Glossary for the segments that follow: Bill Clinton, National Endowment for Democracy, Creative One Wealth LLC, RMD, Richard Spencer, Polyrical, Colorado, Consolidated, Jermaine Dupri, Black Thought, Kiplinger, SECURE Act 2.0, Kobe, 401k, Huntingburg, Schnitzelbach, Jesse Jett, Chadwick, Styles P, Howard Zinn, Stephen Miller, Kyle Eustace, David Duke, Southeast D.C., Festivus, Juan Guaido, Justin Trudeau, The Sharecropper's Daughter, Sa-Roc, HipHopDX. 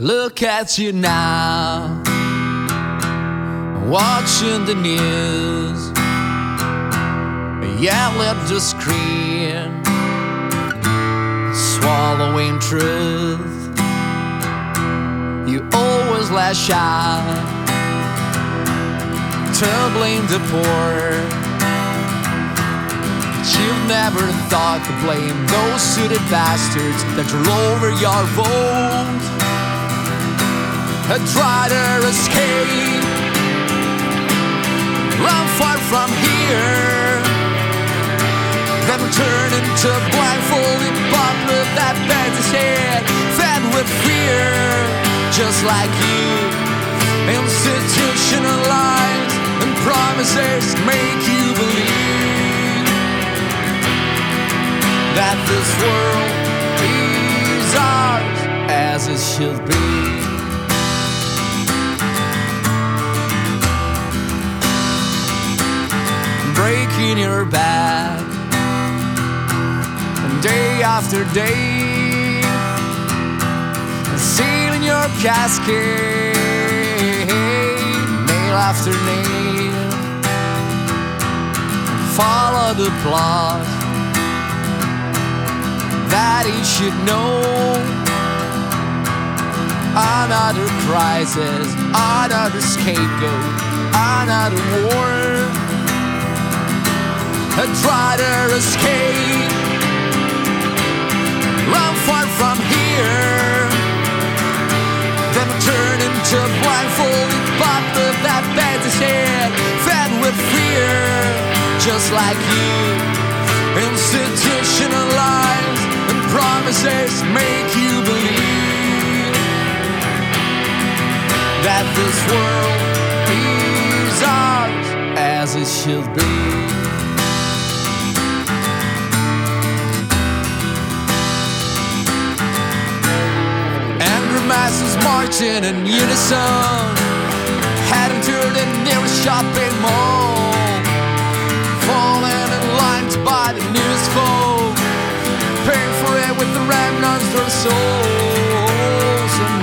Look at you now, watching the news, yell at the screen, swallowing truth. You always lash out, tumbling the poor, but you've never thought to blame those suited bastards that roll over your vote. I try to escape, run far from here, then turn into blindfolded butler that bends his head, fed with fear, just like you. Institutionalized and promises make you believe that this world is ours as it should be. Breaking your back, and day after day, and sealing your casket, nail after nail, and follow the plot that he should know. Another crisis, another scapegoat, another war. I try to escape, run far from here, then turn into blindfolded butler that bends his head, fed with fear, just like you. Institutionalized and promises make you believe that this world is ours as it should be. Masses marching in unison, heading to the nearest shopping mall, falling in lines by the news folk, paying for it with the remnants of souls. And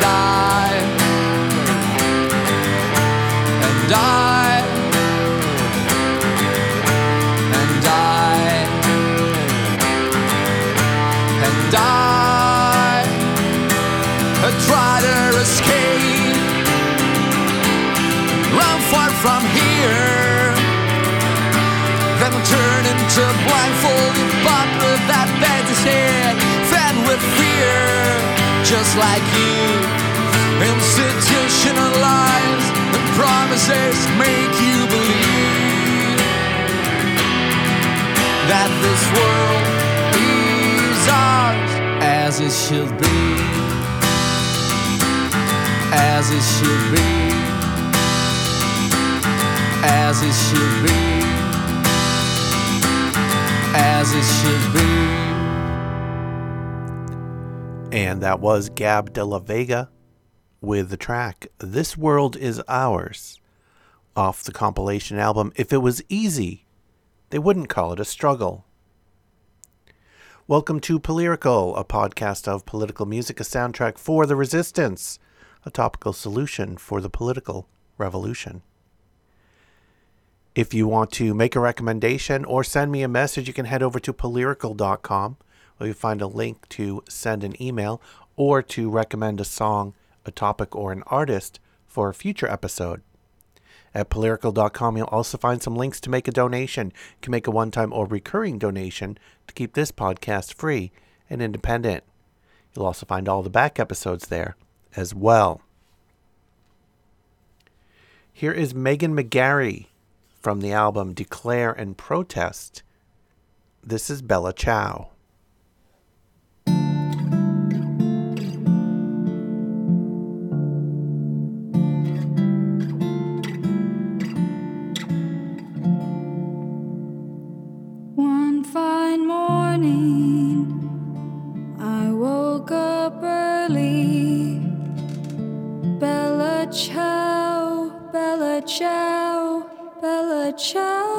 I try to escape, run far from here, then turn into blindfolded butler that bends his head, fed with fear, just like you. Institutionalized and promises make you believe that this world is ours as it should be. As it should be, as it should be, as it should be. And that was Gab De La Vega with the track This World Is Ours off the compilation album If It Was Easy, They Wouldn't Call It a Struggle. Welcome to Polyrical, a podcast of political music, a soundtrack for the resistance, a topical solution for the political revolution. If you want to make a recommendation or send me a message, you can head over to polyrical.com, where you find a link to send an email or to recommend a song, a topic, or an artist for a future episode. At polyrical.com, you'll also find some links to make a donation. You can make a one-time or recurring donation to keep this podcast free and independent. You'll also find all the back episodes there as well. Here is Megan McGarry from the album Declare and Protest. This is Bella Ciao. One fine morning, I woke up early. Bella Ciao, Bella Ciao, Bella Ciao.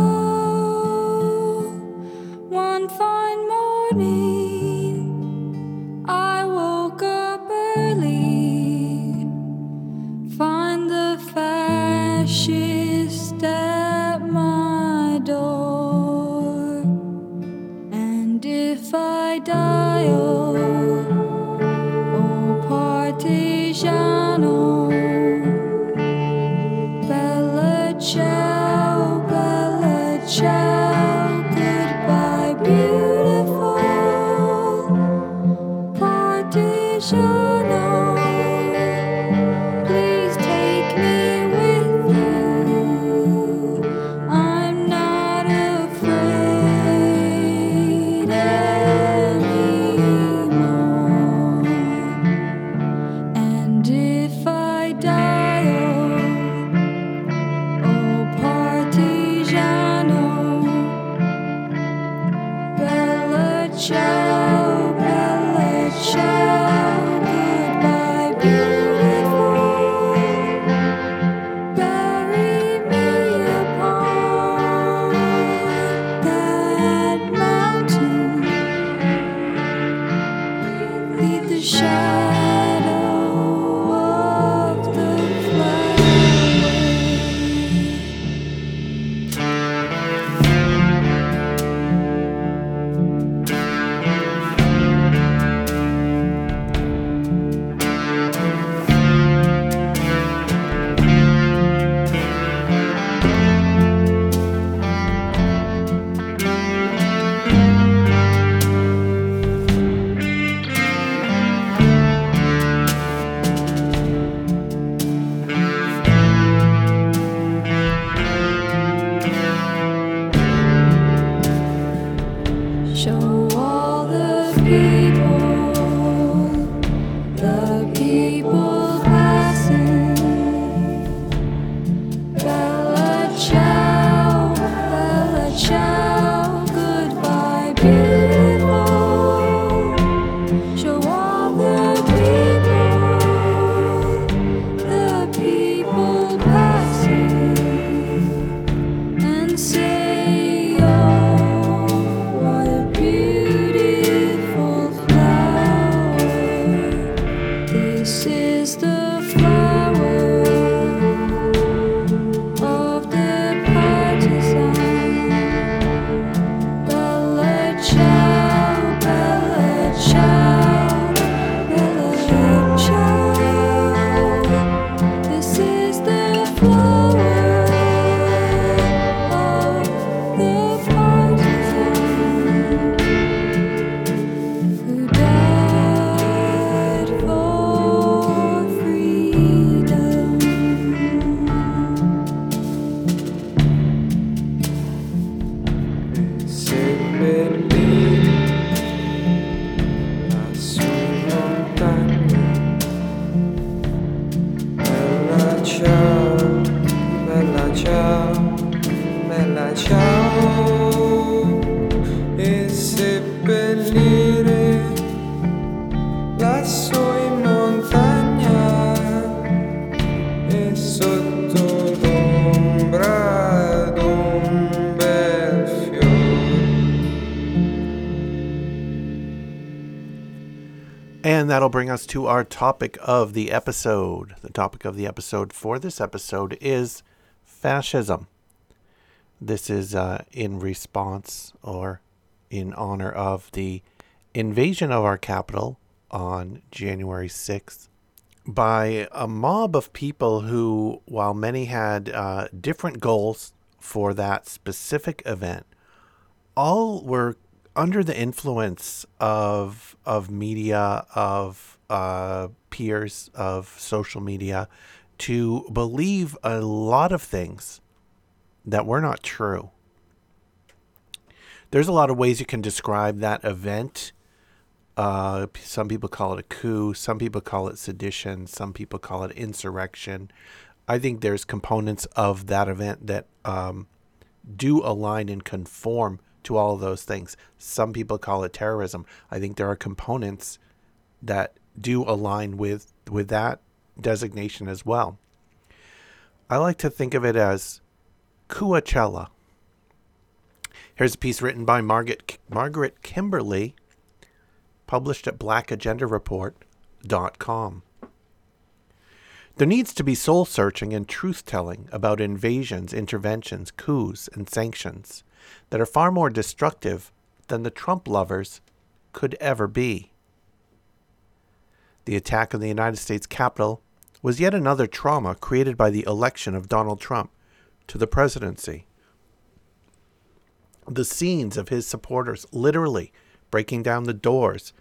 One fine morning, I woke up early. partigiano. Bella ciao, bella ciao, goodbye beautiful partigiano. Please take me with you, I'm not afraid anymore. And if I die, oh, oh partigiano, bella ciao, bella ciao, goodbye beautiful, bury me upon that mountain, beneath the shadow of the flower. Show all the people passing. Bella ciao, bella ciao, goodbye beautiful. Show all the people passing, and say, oh, what a beautiful flower. This is the flower of the partisan. Bella ciao, bella ciao, bella ciao. This is the flower of the partisan who died for freedom. Sipping beer, la sua montagna. Bella ciao, bella ciao, bella ciao. E seppellire lassù in montagna e sotto l'ombra d'un bel fiore. And that'll bring us to our topic of the episode. The topic of the episode for this episode is fascism. This is in response or in honor of the invasion of our capital on January 6th by a mob of people who, while many had different goals for that specific event, all were under the influence of media, of peers, of social media, to believe a lot of things that were not true. There's a lot of ways you can describe that event. Some people call it a coup. Some people call it sedition. Some people call it insurrection. I think there's components of that event that do align and conform to all of those things. Some people call it terrorism. I think there are components that do align with that designation as well. I like to think of it as Coachella. Here's a piece written by Margaret Kimberly, published at BlackAgendaReport.com. There needs to be soul-searching and truth-telling about invasions, interventions, coups, and sanctions that are far more destructive than the Trump lovers could ever be. The attack on the United States Capitol was yet another trauma created by the election of Donald Trump to the presidency. The scenes of his supporters literally breaking down the doors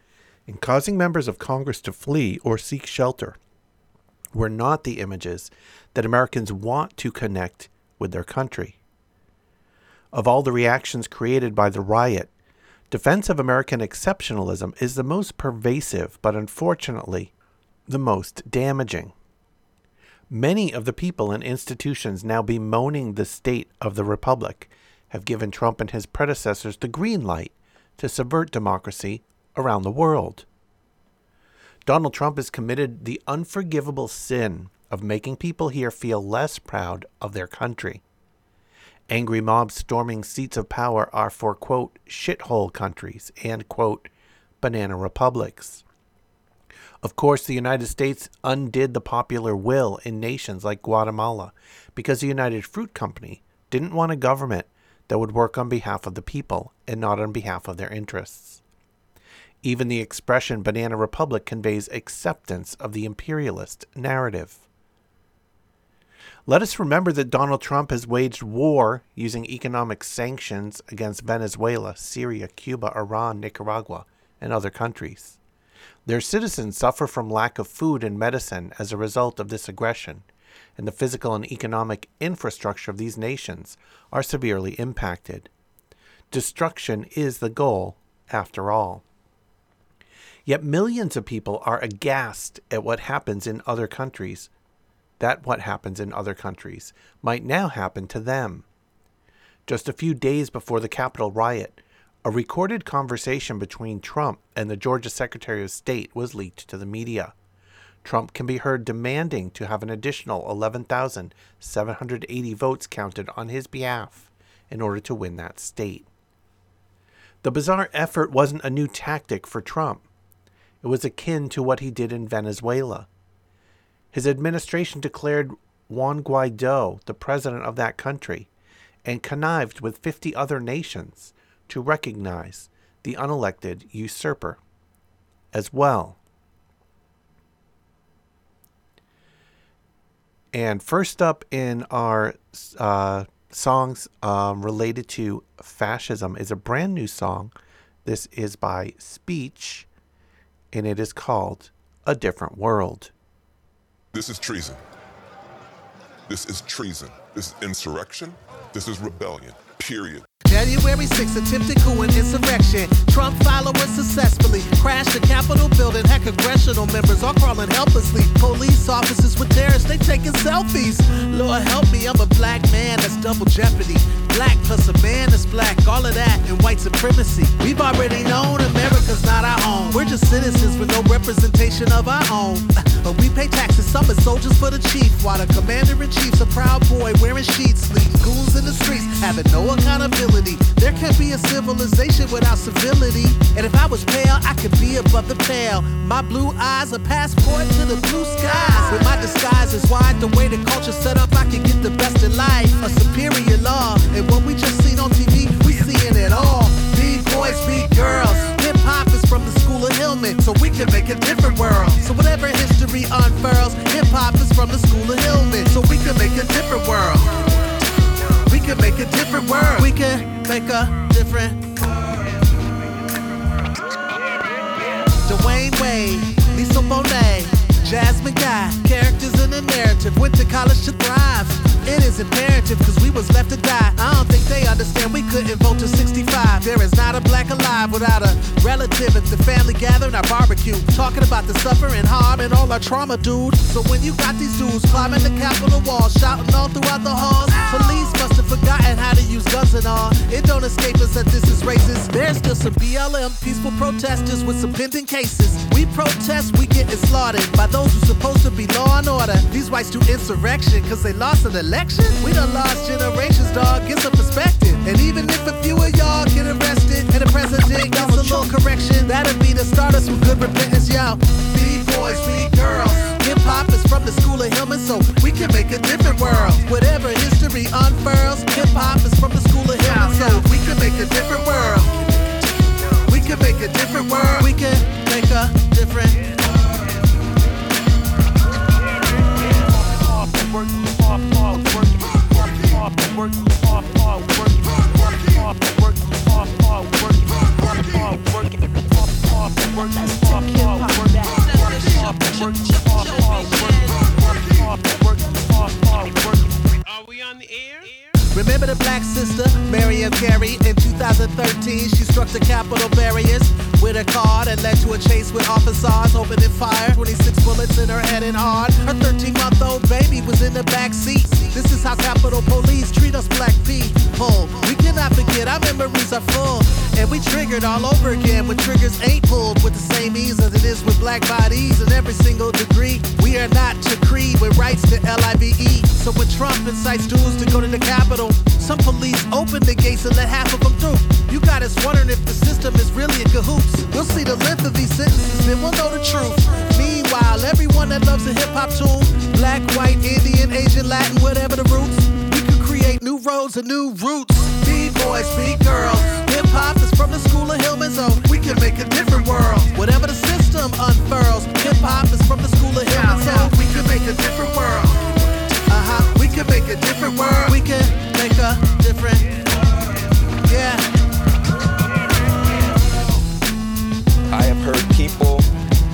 and causing members of Congress to flee or seek shelter were not the images that Americans want to connect with their country. Of all the reactions created by the riot, defense of American exceptionalism is the most pervasive, but unfortunately, the most damaging. Many of the people and institutions now bemoaning the state of the Republic have given Trump and his predecessors the green light to subvert democracy around the world. Donald Trump has committed the unforgivable sin of making people here feel less proud of their country. Angry mobs storming seats of power are for, quote, shithole countries and, quote, banana republics. Of course, the United States undid the popular will in nations like Guatemala because the United Fruit Company didn't want a government that would work on behalf of the people and not on behalf of their interests. Even the expression banana republic conveys acceptance of the imperialist narrative. Let us remember that Donald Trump has waged war using economic sanctions against Venezuela, Syria, Cuba, Iran, Nicaragua, and other countries. Their citizens suffer from lack of food and medicine as a result of this aggression, and the physical and economic infrastructure of these nations are severely impacted. Destruction is the goal, after all. Yet millions of people are aghast at what happens in other countries, that what happens in other countries might now happen to them. Just a few days before the Capitol riot, a recorded conversation between Trump and the Georgia Secretary of State was leaked to the media. Trump can be heard demanding to have an additional 11,780 votes counted on his behalf in order to win that state. The bizarre effort wasn't a new tactic for Trump. It was akin to what he did in Venezuela. His administration declared Juan Guaido the president of that country and connived with 50 other nations to recognize the unelected usurper as well. And first up in our songs related to fascism is a brand new song. This is by Speech, and it is called A Different World. This is treason. This is treason. This is insurrection. This is rebellion, period. January 6th, attempted coup and insurrection. Trump followers successfully crashed the Capitol building. Heck, congressional members are crawling helplessly. Police officers with terrorists, they taking selfies. Lord help me, I'm a black man, that's double jeopardy. Black plus a man is black, all of that and white supremacy. We've already known America's not our own. We're just citizens with no representation of our own. But we pay taxes, some as soldiers for the chief, while the commander-in-chief's a proud boy wearing sheet sleeves. Goons in the streets having no accountability. There can't be a civilization without civility. And if I was pale, I could be above the pale. My blue eyes a passport to the blue skies. With my disguises wide, the way the culture's set up, I can get the best in life. A superior law. What we just seen on TV, we seeing it all. Big boys, big girls. Hip-hop is from the school of Hillman, so we can make a different world. So whatever history unfurls, hip-hop is from the school of Hillman, so we can make a different world. We can make a different world. We can make a different world. Dwayne Wade, Lisa Bonet, Jasmine Guy, characters in the narrative, went to college to thrive. It is imperative, cause we was left to die. I don't think they understand we couldn't vote till 65. There is not a black alive without a relative. If the family gathered, our barbecue, talking about the suffering, harm, and all our trauma, dude. So when you got these dudes climbing the Capitol wall, shouting all throughout the halls, police must have forgotten how to use guns and all. It don't escape us that this is racist. There's still some BLM peaceful protesters with some pending cases. We protest, we getting slaughtered by those who supposed to be law and order. These whites do insurrection cause they lost an election. We done lost generations, dog. Get some perspective. And even if a few of y'all get arrested and the president gets a little correction, that'll be the start of some good repentance, yo. Big boys, big girls. Hip-hop is from the school of Hillman, so we can make a different world. Whatever history unfurls, hip-hop is from the school of Hillman, so we can make a different world. We can make a different world. We can make a different world. 2013, she struck the Capitol barriers with a car that led to a chase with officers opening fire. 26 bullets in her head and heart. Her 13-month-old baby was in the back seat. This is how Capitol Police treat us black people. We cannot forget, our memories are full. And we triggered all over again when triggers ain't pulled with the same ease as it is with black bodies in every single degree. We are not to creed with rights to LIVE. So when Trump incites dudes to go to the Capitol, some police open the gates and let half of them through. You got us wondering if the system is really in cahoots. We'll see the length of these sentences, then we'll know the truth. Meanwhile, everyone that loves a hip-hop tune, black, white, Indian, Asian, Latin, whatever the roots, we could create new roads and new roots. B-boys, B-girls, hip-hop is from the school of Hillman's own. We can make a different world. Whatever the system unfurls, hip-hop is from the school of Hillman's own. We can make a different world. Uh-huh, we can make a different world. We can make a different, yeah. I have heard people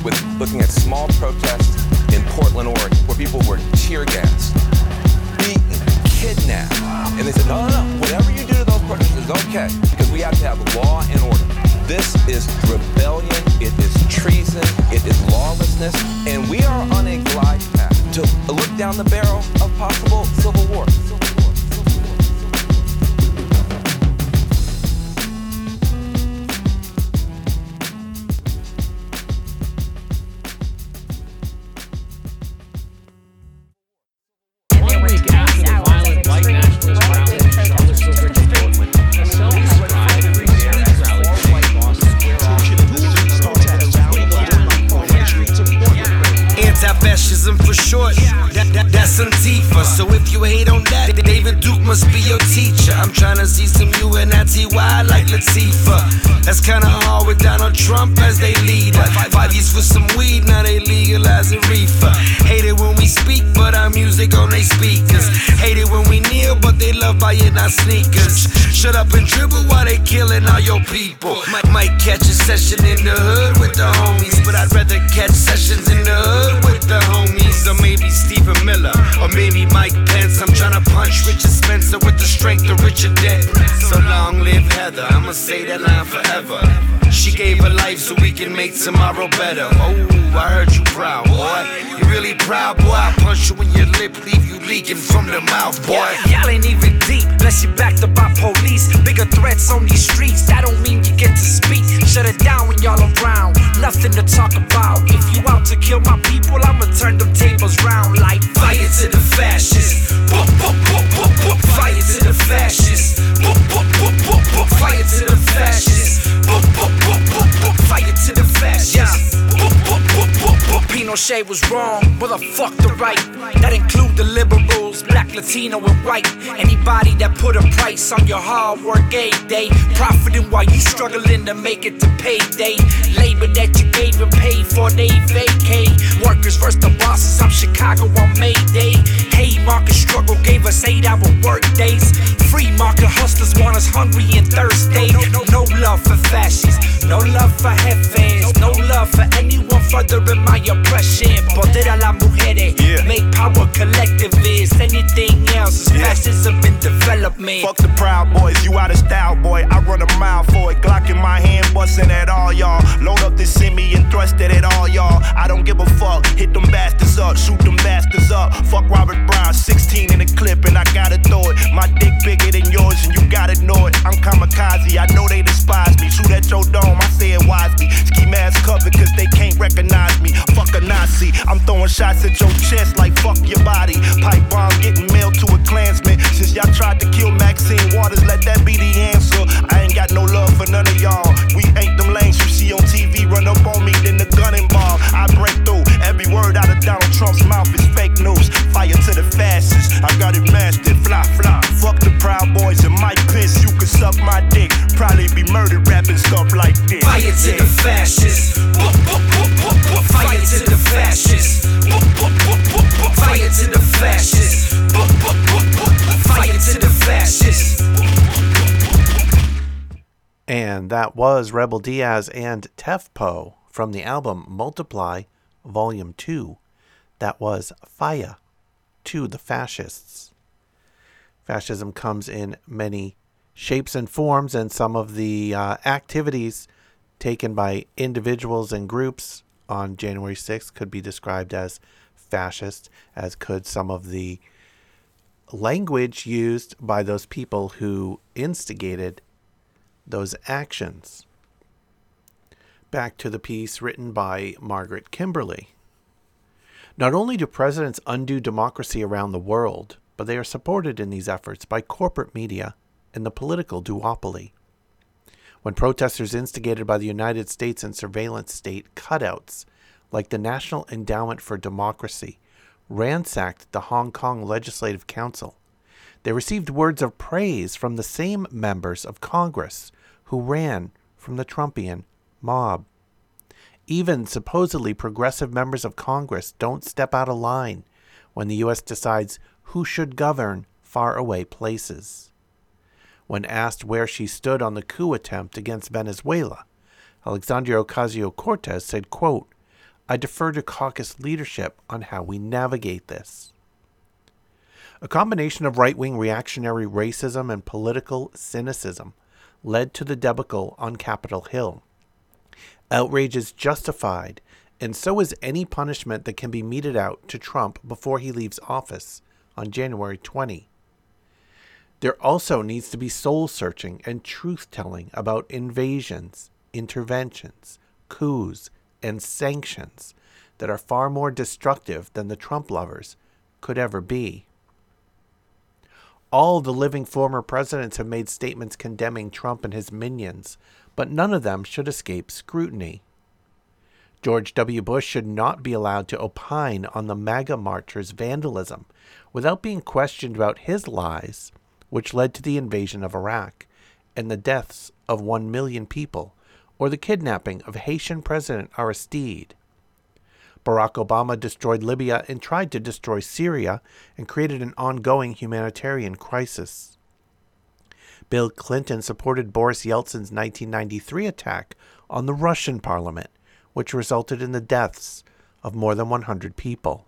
with looking at small protests in Portland, Oregon, where people were tear gassed, beaten, kidnapped, and they said, no, no, no, whatever you do to those protesters is okay, because we have to have law and order. This is rebellion, it is treason, it is lawlessness, and we are on a glide path to look down the barrel of possible civil war. For short, that's Antifa. So if you hate on that, David Duke must be your teacher. I'm trying to see some UNITY like Latifah. That's kinda hard with Donald Trump as they leader. 5 years for some weed, now they legalizing reefer. Hate it when we speak, but our music on they speakers. Hate it when we kneel, but they love buying our sneakers. Shut up and dribble while they killing all your people. Might catch a session in the hood with the homies, but I'd rather catch sessions in the hood with the homies. Or maybe Stephen Miller, or maybe Mike Pence. I'm tryna punch Richard Spencer with the strength of Richard Dent. So long live Heather, I'ma say that line forever. She gave her life so we can make tomorrow better. Oh, I heard you proud, boy. You really proud, boy. I punch you in your lip, leave you leaking from the mouth, boy. Y'all ain't even deep, unless you're backed up by police. Bigger threats on these streets, that don't mean you get to speak. Shut it down when y'all around, nothing to talk about. If you out to kill my people, I'ma turn them tables round like fire to the fascists. Pop, pop, pop, pop, pop. Fire to the fascists. Pop, pop, pop, pop, pop. Fire to the fascists. Pop, pop, pop, pop, pop. Fire to the fascists. Pop, pop, pop, pop, pop. Pinochet was wrong, but the fuck the right. That include the liberals, black, Latino, and white. Anybody that put a price on your hard work aid day, profiting while you struggling to make it to payday. Labor that you gave and paid for, they vacate. Workers versus the bosses, I'm Chicago on May Day. Haymarket struggle gave us 8-hour work days. Free market hustlers want us hungry and thirsty. No love for fascists, no love for jefes, no love for anyone furthering my oppression. Poder a las mujeres, make power collectivist. Anything else is fascism in development. Fuck the Proud Boys, you out of style, boy. I run a mile for it, Glock in my hand, busting at all y'all. Load up this semi and thrust it at all y'all. I don't give a fuck, hit them bastards up, shoot them bastards up. Fuck Robert Brown, 16 in the clip and I gotta throw it. My dick bigger than yours and you gotta know it. I'm kamikaze, I know they despise me. Shoot at your dome, I say it wisely. Ski mask covered cause they can't recognize me. Fuck a Nazi, I'm throwing shots at your chest like fuck your body. Pipe bomb getting mailed to a Klansman. Since y'all tried to kill Maxine Waters, let that be the answer. I ain't got no love for none of y'all. We ain't them lames you see on TV run up on me, then the gun involved. I break through, every word out of Donald Trump's mouth is fake news. Fire to the fascists, I got it mastered, fly, fly. Fuck the Proud Boys and Mike Pence, you can suck my dick. Probably be murdered rapping stuff like this. Fire to the fascists, pop, pop, pop, pop, pop. Fire to the fascists, pop, pop, pop, pop, pop. Fire to the fascists, pop, pop, pop, pop, pop. Fire to the fascists. And that was Rebel Diaz and Tefpo from the album Multiply, Volume 2. That was Fire to the Fascists. Fascism comes in many shapes and forms, and some of the activities taken by individuals and groups on January 6th could be described as fascist, as could some of the language used by those people who instigated those actions. Back to the piece written by Margaret Kimberly. Not only do presidents undo democracy around the world, but they are supported in these efforts by corporate media and the political duopoly. When protesters instigated by the United States and surveillance state cutouts, like the National Endowment for Democracy, ransacked the Hong Kong Legislative Council, they received words of praise from the same members of Congress who ran from the Trumpian mob. Even supposedly progressive members of Congress don't step out of line when the U.S. decides who should govern faraway places. When asked where she stood on the coup attempt against Venezuela, Alexandria Ocasio-Cortez said, quote, "I defer to caucus leadership on how we navigate this." A combination of right-wing reactionary racism and political cynicism led to the debacle on Capitol Hill. Outrage is justified, and so is any punishment that can be meted out to Trump before he leaves office on January 20. There also needs to be soul-searching and truth-telling about invasions, interventions, coups, and sanctions that are far more destructive than the Trump lovers could ever be. All the living former presidents have made statements condemning Trump and his minions, but none of them should escape scrutiny. George W. Bush should not be allowed to opine on the MAGA marchers' vandalism without being questioned about his lies, which led to the invasion of Iraq and the deaths of 1 million people, or the kidnapping of Haitian President Aristide. Barack Obama destroyed Libya and tried to destroy Syria and created an ongoing humanitarian crisis. Bill Clinton supported Boris Yeltsin's 1993 attack on the Russian parliament, which resulted in the deaths of more than 100 people.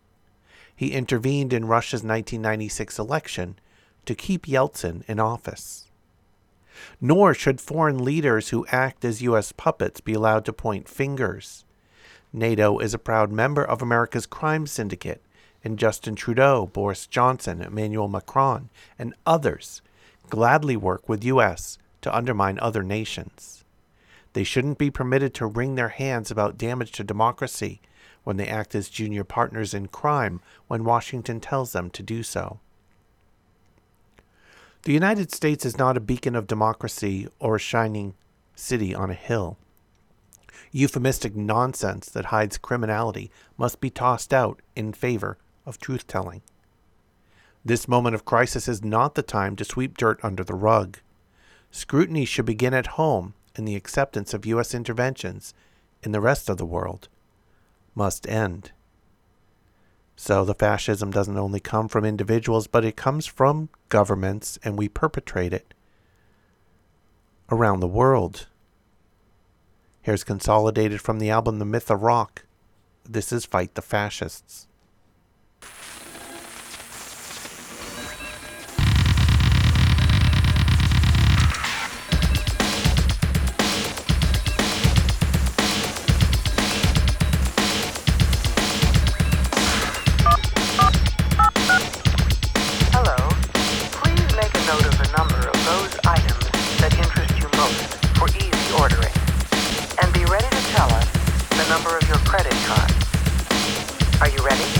He intervened in Russia's 1996 election to keep Yeltsin in office. Nor should foreign leaders who act as U.S. puppets be allowed to point fingers. NATO is a proud member of America's crime syndicate, and Justin Trudeau, Boris Johnson, Emmanuel Macron, and others gladly work with U.S. to undermine other nations. They shouldn't be permitted to wring their hands about damage to democracy when they act as junior partners in crime when Washington tells them to do so. The United States is not a beacon of democracy or a shining city on a hill. Euphemistic nonsense that hides criminality must be tossed out in favor of truth-telling. This moment of crisis is not the time to sweep dirt under the rug. Scrutiny should begin at home, and the acceptance of U.S. interventions in the rest of the world must end. So the fascism doesn't only come from individuals, but it comes from governments, and we perpetrate it around the world. Here's Consolidated from the album The Myth of Rock. This is Fight the Fascists. Ready?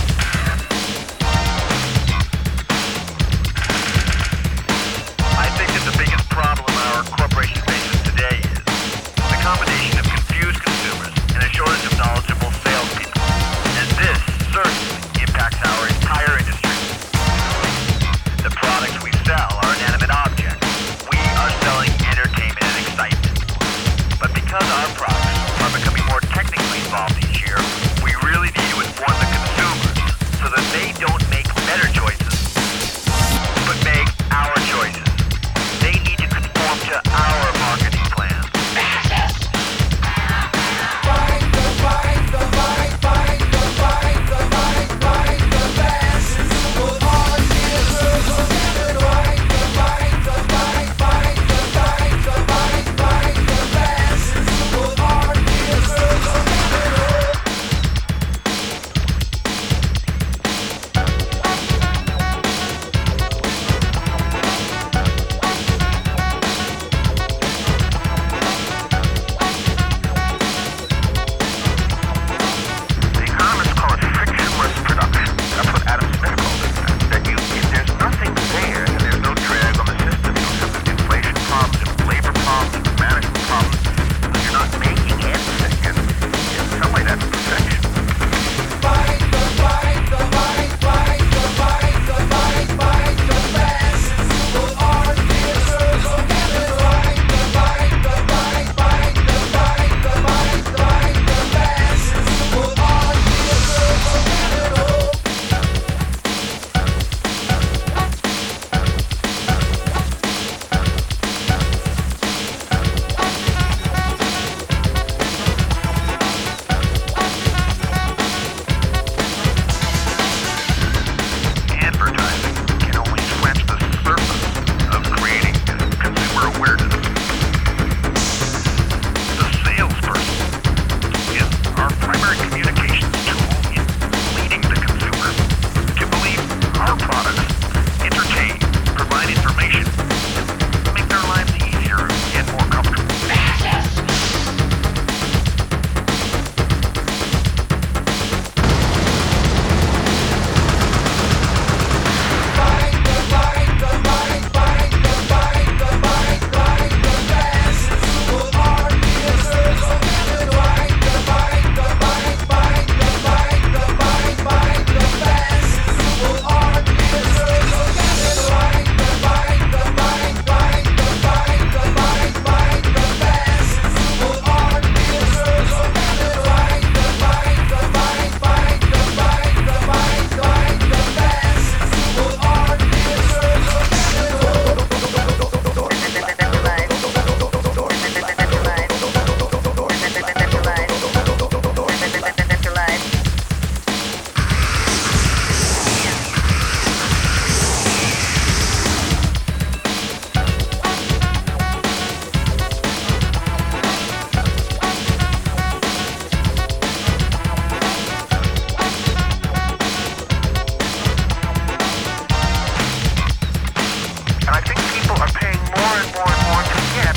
more to get.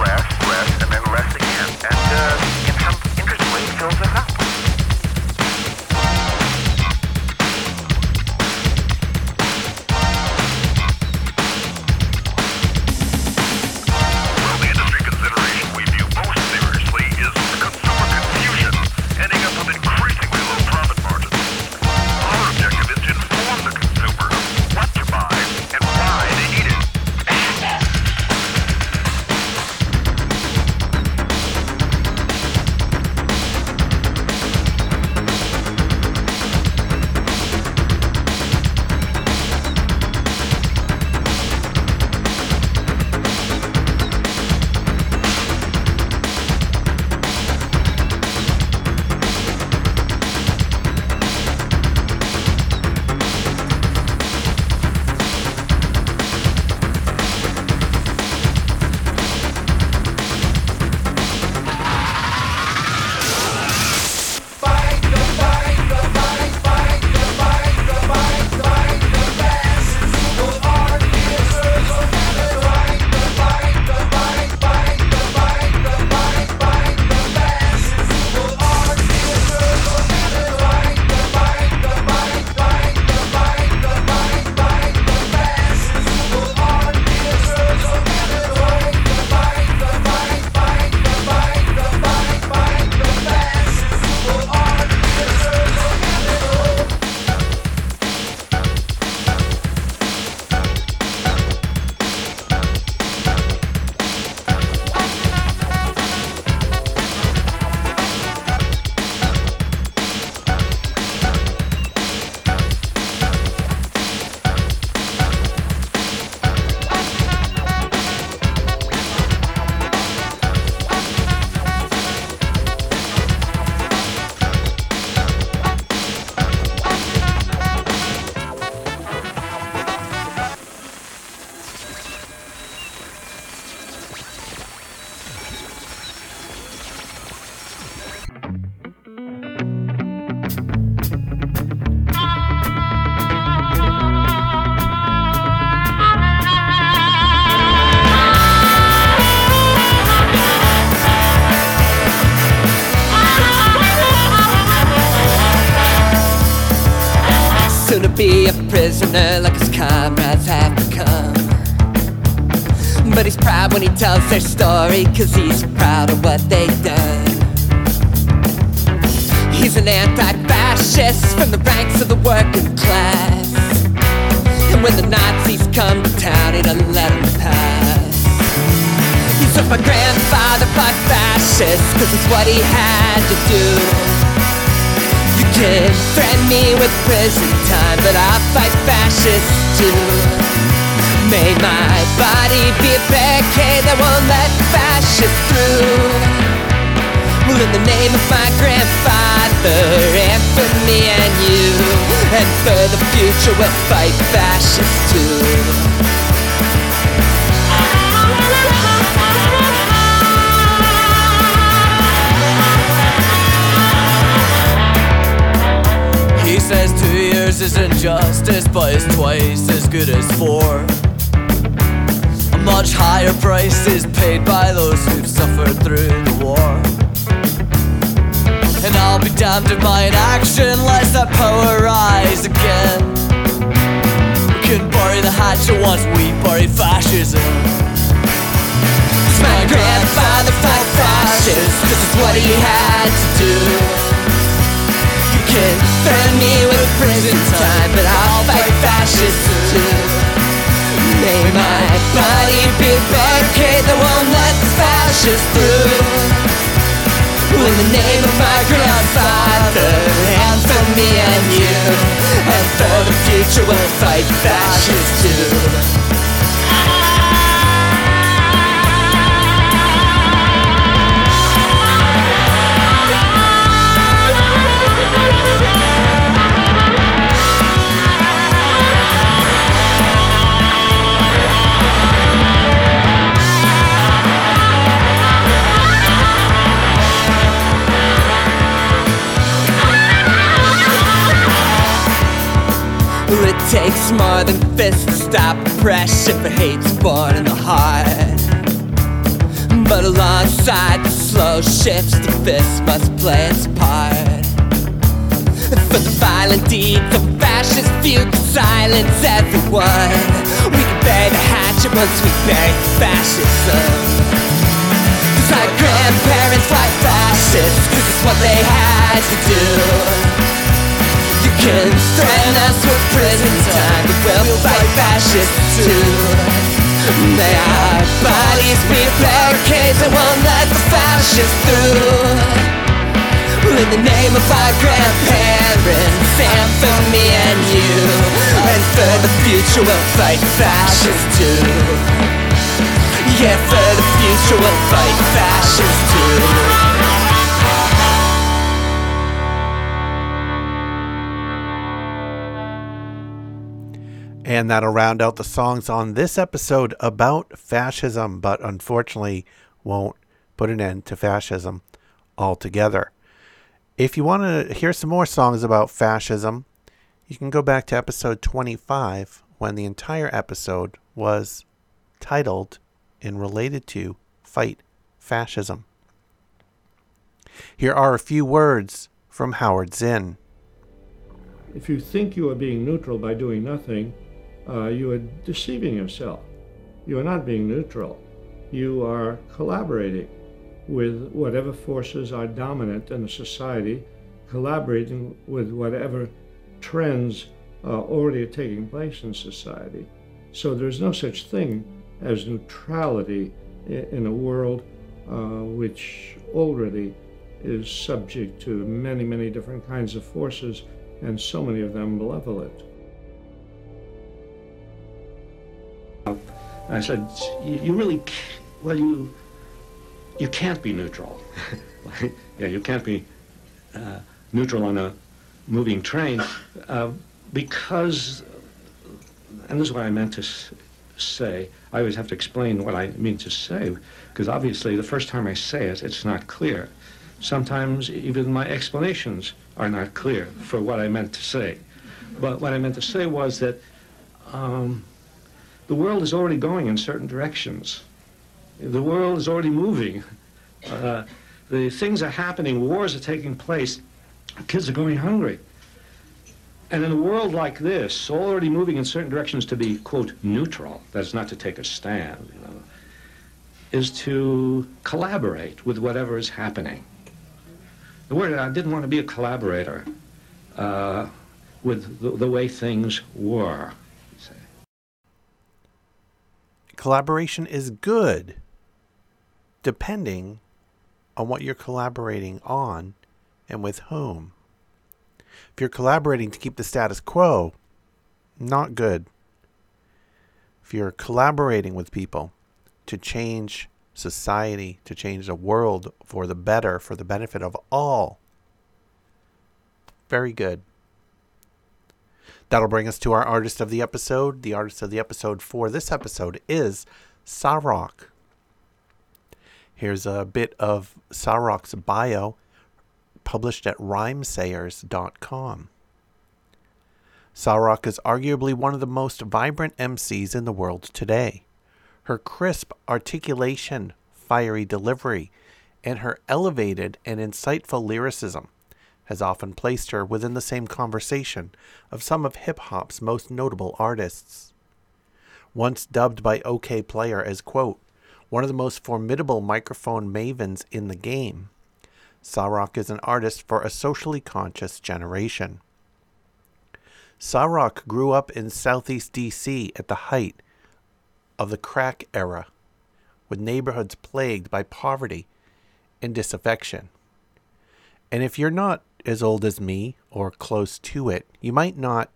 Rest, and then rest again. And how interestingly it fills us up. Be a prisoner like his comrades have become. But he's proud when he tells their story, cause he's proud of what they've done. He's an anti-fascist from the ranks of the working class. And when the Nazis come to town, he doesn't let them pass. He said my grandfather fought fascists, cause it's what he had to do. Threaten me with prison time, but I'll fight fascists too. May my body be a barricade that won't let fascists through. Well, in the name of my grandfather and for me and you, and for the future we'll fight fascists too. He says 2 years is injustice, but it's twice as good as 4. A much higher price is paid by those who've suffered through the war. And I'll be damned if my inaction lets that power rise again. We can bury the hatchet once we bury fascism. Cause my grandfather fought fascists, this is what he had to do. Threaten me with prison time, but I'll fight fascists too. May my body be a barricade that won't let fascists through. In the name of my grandfather and for me and you, and for the future we'll fight fascists too. It takes more than fists to stop oppression, for hate's born in the heart. But alongside the slow shifts, the fist must play its part. For the violent deeds of fascist few can silence everyone. We can bury the hatchet once we bury fascism. My grandparents like fascists, cause it's what they had to do. You can threaten us with prison time, but we'll fight fascists too. May our bodies be barricades that won't let the fascists through. In the name of our grandparents and for me and you, and for the future we'll fight fascists too. Yeah, for the future we'll fight fascists too. And that'll round out the songs on this episode about fascism, but unfortunately won't put an end to fascism altogether. If you want to hear some more songs about fascism, you can go back to episode 25, when the entire episode was titled and related to Fight Fascism. Here are a few words from Howard Zinn. If you think you are being neutral by doing nothing, you are deceiving yourself. You are not being neutral. You are collaborating with whatever forces are dominant in the society, collaborating with whatever trends already are taking place in society. So there is no such thing as neutrality in a world which already is subject to many, many different kinds of forces, and so many of them malevolent. I said, you really, well, you can't be neutral. Yeah, you can't be neutral on a moving train because, and this is what I meant to say, I always have to explain what I mean to say, because obviously the first time I say it, it's not clear. Sometimes even my explanations are not clear for what I meant to say. But what I meant to say was that the world is already going in certain directions. The world is already moving. The things are happening, wars are taking place, kids are going hungry. And in a world like this, already moving in certain directions, to be, quote, neutral, that's not to take a stand, you know, is to collaborate with whatever is happening. The word, I didn't want to be a collaborator with the way things were. Collaboration is good, depending on what you're collaborating on and with whom. If you're collaborating to keep the status quo, not good. If you're collaborating with people to change society, to change the world for the better, for the benefit of all, very good. That'll bring us to our artist of the episode. The artist of the episode for this episode is Sa-Roc. Here's a bit of Sa-Roc's bio, published at Rhymesayers.com. Sa-Roc is arguably one of the most vibrant MCs in the world today. Her crisp articulation, fiery delivery, and her elevated and insightful lyricism has often placed her within the same conversation of some of hip-hop's most notable artists. Once dubbed by OK Player as, quote, one of the most formidable microphone mavens in the game, Sa-Roc is an artist for a socially conscious generation. Sa-Roc grew up in Southeast D.C. at the height of the crack era, with neighborhoods plagued by poverty and disaffection. And if you're not as old as me or close to it, you might not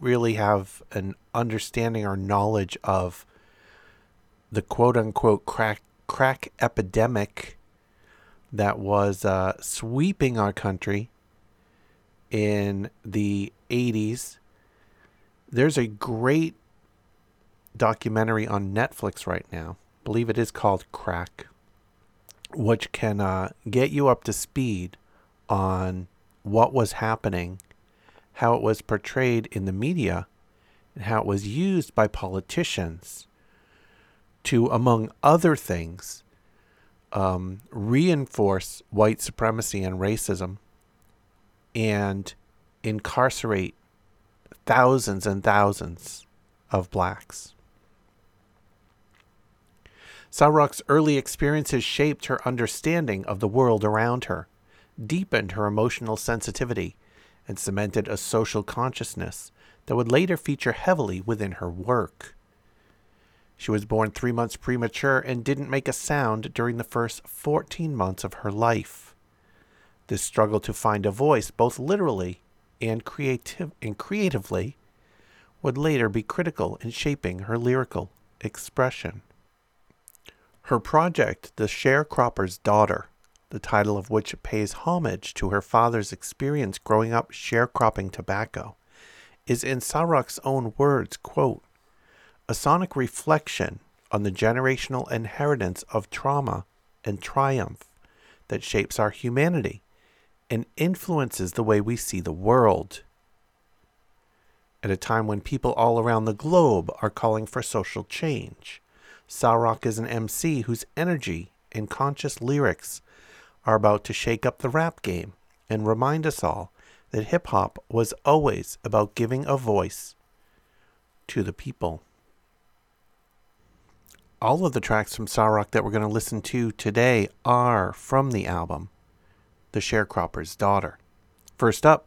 really have an understanding or knowledge of the quote-unquote crack epidemic that was sweeping our country in the 80s. There's a great documentary on Netflix right now, I believe it is called Crack, which can get you up to speed on what was happening, how it was portrayed in the media and how it was used by politicians to, among other things, reinforce white supremacy and racism and incarcerate thousands and thousands of blacks. Sa-Roc's early experiences shaped her understanding of the world around her, deepened her emotional sensitivity, and cemented a social consciousness that would later feature heavily within her work. She was born 3 months premature and didn't make a sound during the first 14 months of her life. This struggle to find a voice, both literally and creatively, would later be critical in shaping her lyrical expression. Her project, The Sharecropper's Daughter, the title of which pays homage to her father's experience growing up sharecropping tobacco, is, in Sa-Roc's own words, quote, a sonic reflection on the generational inheritance of trauma and triumph that shapes our humanity and influences the way we see the world. At a time when people all around the globe are calling for social change, Sa-Roc is an MC whose energy and conscious lyrics are about to shake up the rap game and remind us all that hip-hop was always about giving a voice to the people. All of the tracks from Sa-Roc that we're going to listen to today are from the album The Sharecropper's Daughter. First up,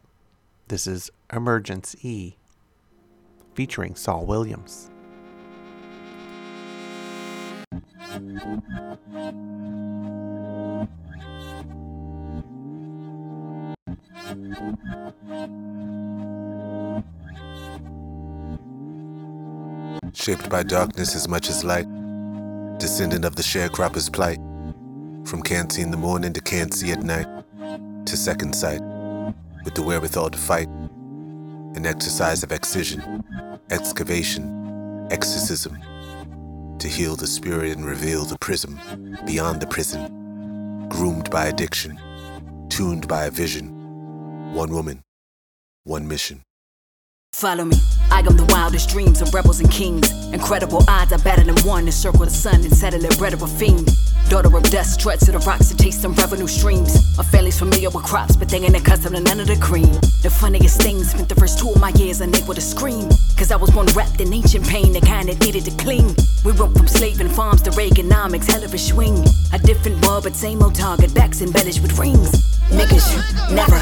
this is Emergency featuring Saul Williams. Shaped by darkness as much as light, descendant of the sharecropper's plight, from can't see in the morning to can't see at night, to second sight, with the wherewithal to fight, an exercise of excision, excavation, exorcism, to heal the spirit and reveal the prism beyond the prison, groomed by addiction, tuned by a vision, one woman, one mission. Follow me. I am the wildest dreams of rebels and kings. Incredible odds, I battle in one to circle the sun and settle it red of a fiend. Daughter of dust, tread to the rocks to taste some revenue streams. My family's familiar with crops, but they ain't accustomed to none of the green. The funniest thing, spent the first 2 of my years unable to scream, cause I was born wrapped in ancient pain, the kind that needed to cling. We went from slaving farms to Reaganomics, hell of a swing. A different world, but same old target, backs embellished with rings. Niggas, you never,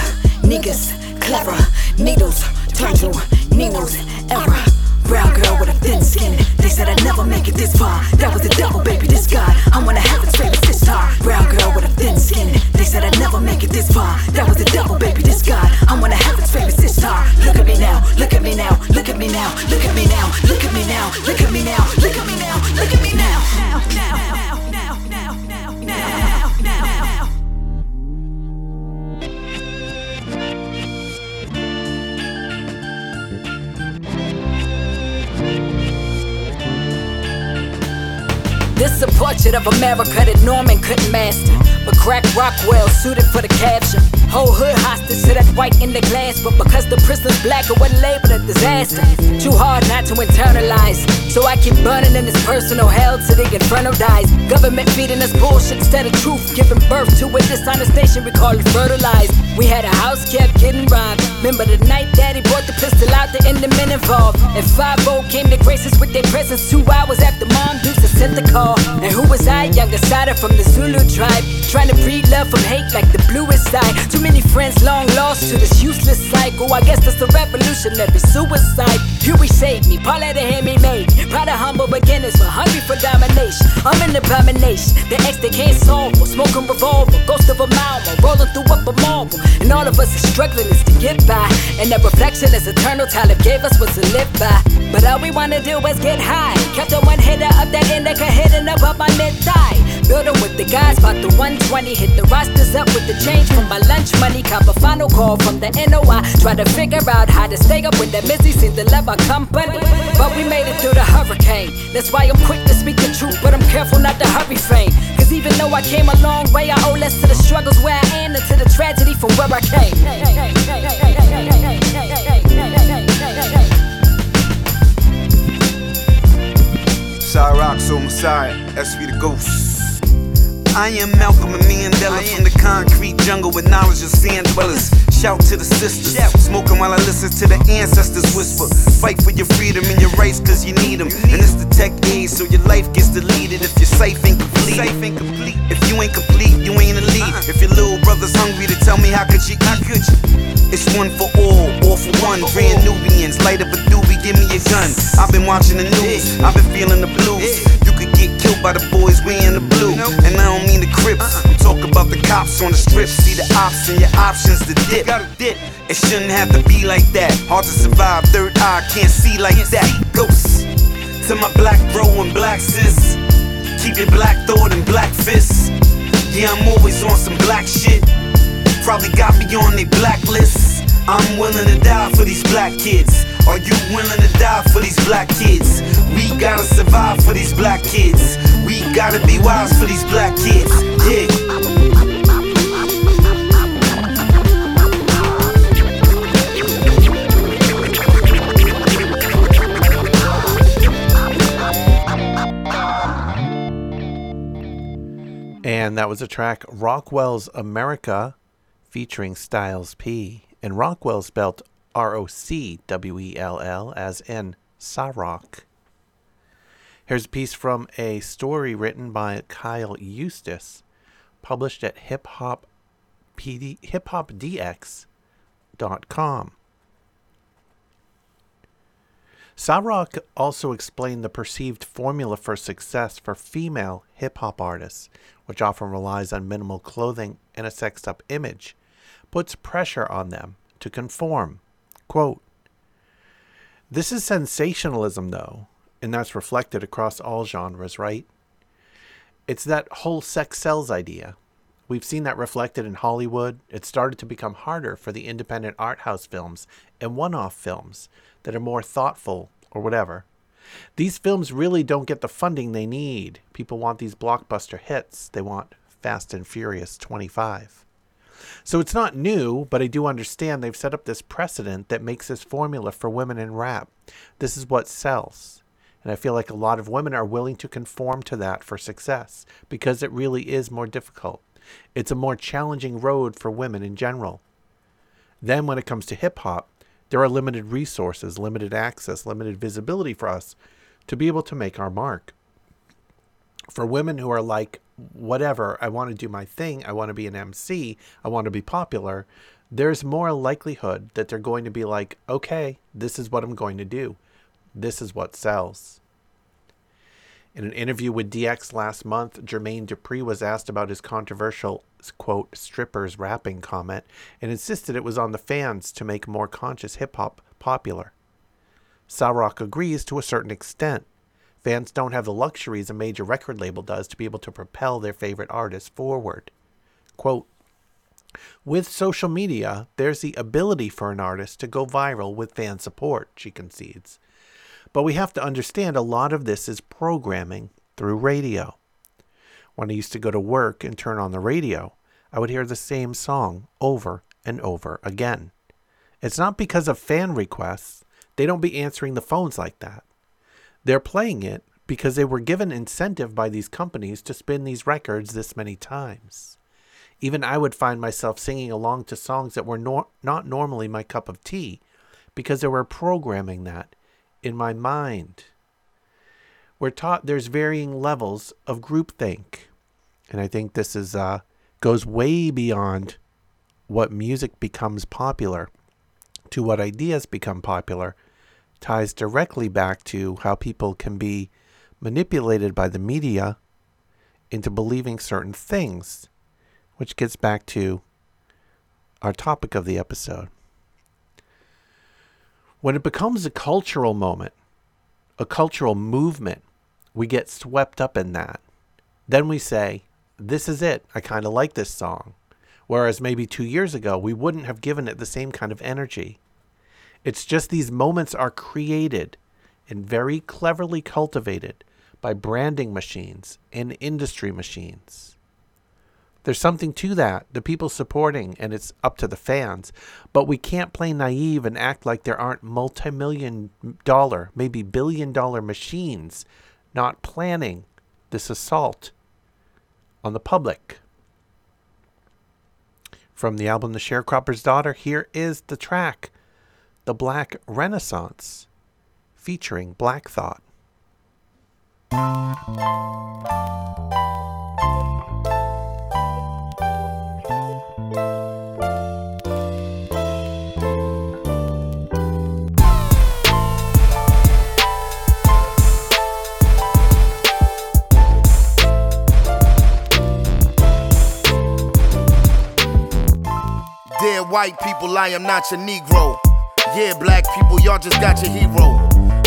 niggas, clever, needles, turn to Nino's error. Brown girl with a thin skin. They said I'd never make it this far. That was the devil, baby, this God. I'm one of heaven's favorite this star. Brown girl with a thin skin. They said I'd never make it this far. That was the devil, baby, this God. I'm one of heaven's favorite this star. Look at me now, look at me now, look at me now, look at me now, look at me now, look at me now, look at me now, look at me now, now, now, now, now, now, now. This a portrait of America that Norman couldn't master, but crack Rockwell suited for the caption. Whole hood hostage to that white in the glass, but because the prison's black, it wasn't labeled a disaster. Too hard not to internalize, so I keep burning in this personal hell till the inferno dies. Government feeding us bullshit instead of truth, giving birth to a dishonest nation we call it fertilized. We had a house kept getting robbed. Remember the night daddy brought the pistol out to end the men involved. And 5-0 came to grace us with their presence 2 hours after Mom Deuce sent the call. And who was I, young Asada from the Zulu tribe, trying to breed love from hate like the bluest side. Too many friends long lost to this useless cycle. I guess that's a revolutionary suicide. Huey saved me, Paul had a hand me made. Proud of humble beginners, but hungry for domination. I'm an abomination, the ex they can't solve. Smoking revolver, ghost of a Malmo, rolling through up a marble. And all of us are struggling is to get by. And that reflection is eternal, Talib gave us was to live by. But all we wanna do is get high. Kept on one hitter up that indica hidden above my mid-thigh, building with the guys about the 120, hit the rosters up with the change from my lunch money, cop a final call from the NOI, try to figure out how to stay up with that busy, seem to love our company, but we made it through the hurricane. That's why I'm quick to speak the truth, but I'm careful not to hurry fame, cause even though I came a long way, I owe less to the struggles where I am than to the tragedy from where I came. suicide, as for the ghosts. I am Malcolm and Mandela from the concrete jungle with knowledge of sand dwellers. Shout to the sisters, smoking while I listen to the ancestors whisper. Fight for your freedom and your rights cause you need them. And it's the tech age so your life gets deleted if your safe ain't complete. If you ain't complete, you ain't elite. If your little brother's hungry, to tell me how could you eat? It's one for all for one. Brand Nubians, light up a doobie, give me a gun. I've been watching the news, I've been feeling the blues. You could get killed by the boys wearing the blue. And I don't mean the Crips, I'm talking about the cops on the strip. See the ops and your options to dip. It shouldn't have to be like that. Hard to survive, third eye, can't see like that. Ghosts to my black bro and black sis. Keep it black thought and black fists. Yeah, I'm always on some black shit. Probably got me on they blacklist. I'm willing to die for these black kids. Are you willing to die for these black kids? We gotta survive for these black kids. We gotta be wise for these black kids. Yeah. And that was a track, Rockwell's America, featuring Styles P. And Rockwell spelled Rockwell, as in Sa-Roc. Here's a piece from a story written by Kyle Eustace, published at HipHopDX.com. Sa-Roc also explained the perceived formula for success for female hip-hop artists, which often relies on minimal clothing and a sexed-up image, puts pressure on them to conform. Quote, "This is sensationalism, though, and that's reflected across all genres, right? It's that whole sex sells idea. We've seen that reflected in Hollywood. It started to become harder for the independent art house films and one-off films that are more thoughtful or whatever. These films really don't get the funding they need. People want these blockbuster hits. They want Fast and Furious 25. So it's not new, but I do understand they've set up this precedent that makes this formula for women in rap. This is what sells. And I feel like a lot of women are willing to conform to that for success because it really is more difficult. It's a more challenging road for women in general. Then when it comes to hip-hop, there are limited resources, limited access, limited visibility for us to be able to make our mark. For women who are like, whatever, I want to do my thing, I want to be an MC, I want to be popular, there's more likelihood that they're going to be like, okay, this is what I'm going to do. This is what sells." In an interview with DX last month, Jermaine Dupri was asked about his controversial, quote, "strippers rapping" comment and insisted it was on the fans to make more conscious hip-hop popular. Sa-Roc agrees to a certain extent. Fans don't have the luxuries a major record label does to be able to propel their favorite artists forward. Quote, "With social media, there's the ability for an artist to go viral with fan support," she concedes. "But we have to understand a lot of this is programming through radio. When I used to go to work and turn on the radio, I would hear the same song over and over again. It's not because of fan requests. They don't be answering the phones like that. They're playing it because they were given incentive by these companies to spin these records this many times. Even I would find myself singing along to songs that were not normally my cup of tea because they were programming that in my mind. We're taught there's varying levels of groupthink, and I think this is goes way beyond what music becomes popular to what ideas become popular. Ties directly back to how people can be manipulated by the media into believing certain things," which gets back to our topic of the episode. When it becomes a cultural moment, a cultural movement, we get swept up in that. Then we say, this is it. I kind of like this song. Whereas maybe 2 years ago, we wouldn't have given it the same kind of energy. It's just these moments are created and very cleverly cultivated by branding machines and industry machines. There's something to that, the people supporting, and it's up to the fans. But we can't play naive and act like there aren't multi-million dollar, maybe billion dollar machines not planning this assault on the public. From the album The Sharecropper's Daughter, here is the track The Black Renaissance featuring Black Thought. Dear white people, I am not your Negro. Yeah, black people, y'all just got your hero.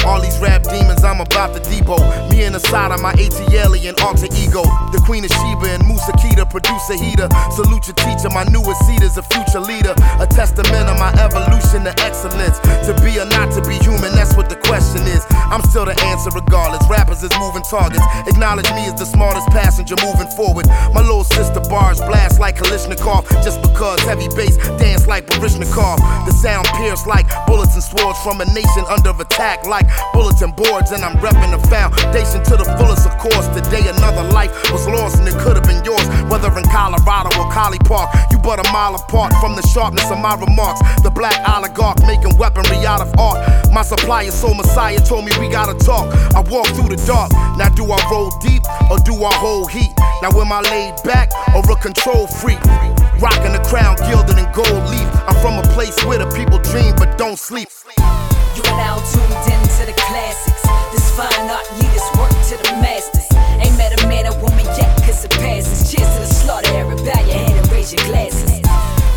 All these rap demons, I'm about to debo. Me and Asada, my ATL and alter ego. The Queen of Sheba and Musa Kita, producer heater. Salute your teacher, my newest seed is a future leader. A testament of my evolution to excellence. To be or not to be human, that's what the question is. I'm still the answer regardless. Rappers is moving targets. Acknowledge me as the smartest passenger moving forward. My little sister bars blast like Kalashnikov. Just because heavy bass dance like Barishnikov. The sound pierce like bullets and swords from a nation under attack like bulletin boards, and I'm repping the foundation to the fullest, of course. Today another life was lost and it could have been yours. Whether in Colorado or Collie Park, you but a mile apart from the sharpness of my remarks. The black oligarch making weaponry out of art. My supplier, Soul Messiah, told me we gotta talk. I walk through the dark. Now do I roll deep or do I hold heat? Now am I laid back or a control freak? Rocking the crown gilded in gold leaf. I'm from a place where the people dream but don't sleep. You are now tuned in to the classics. This fine art, lead this work to the masters. Ain't met a man or woman yet, cause it passes. Cheers to the slaughter, everybody, bow your head and raise your glasses.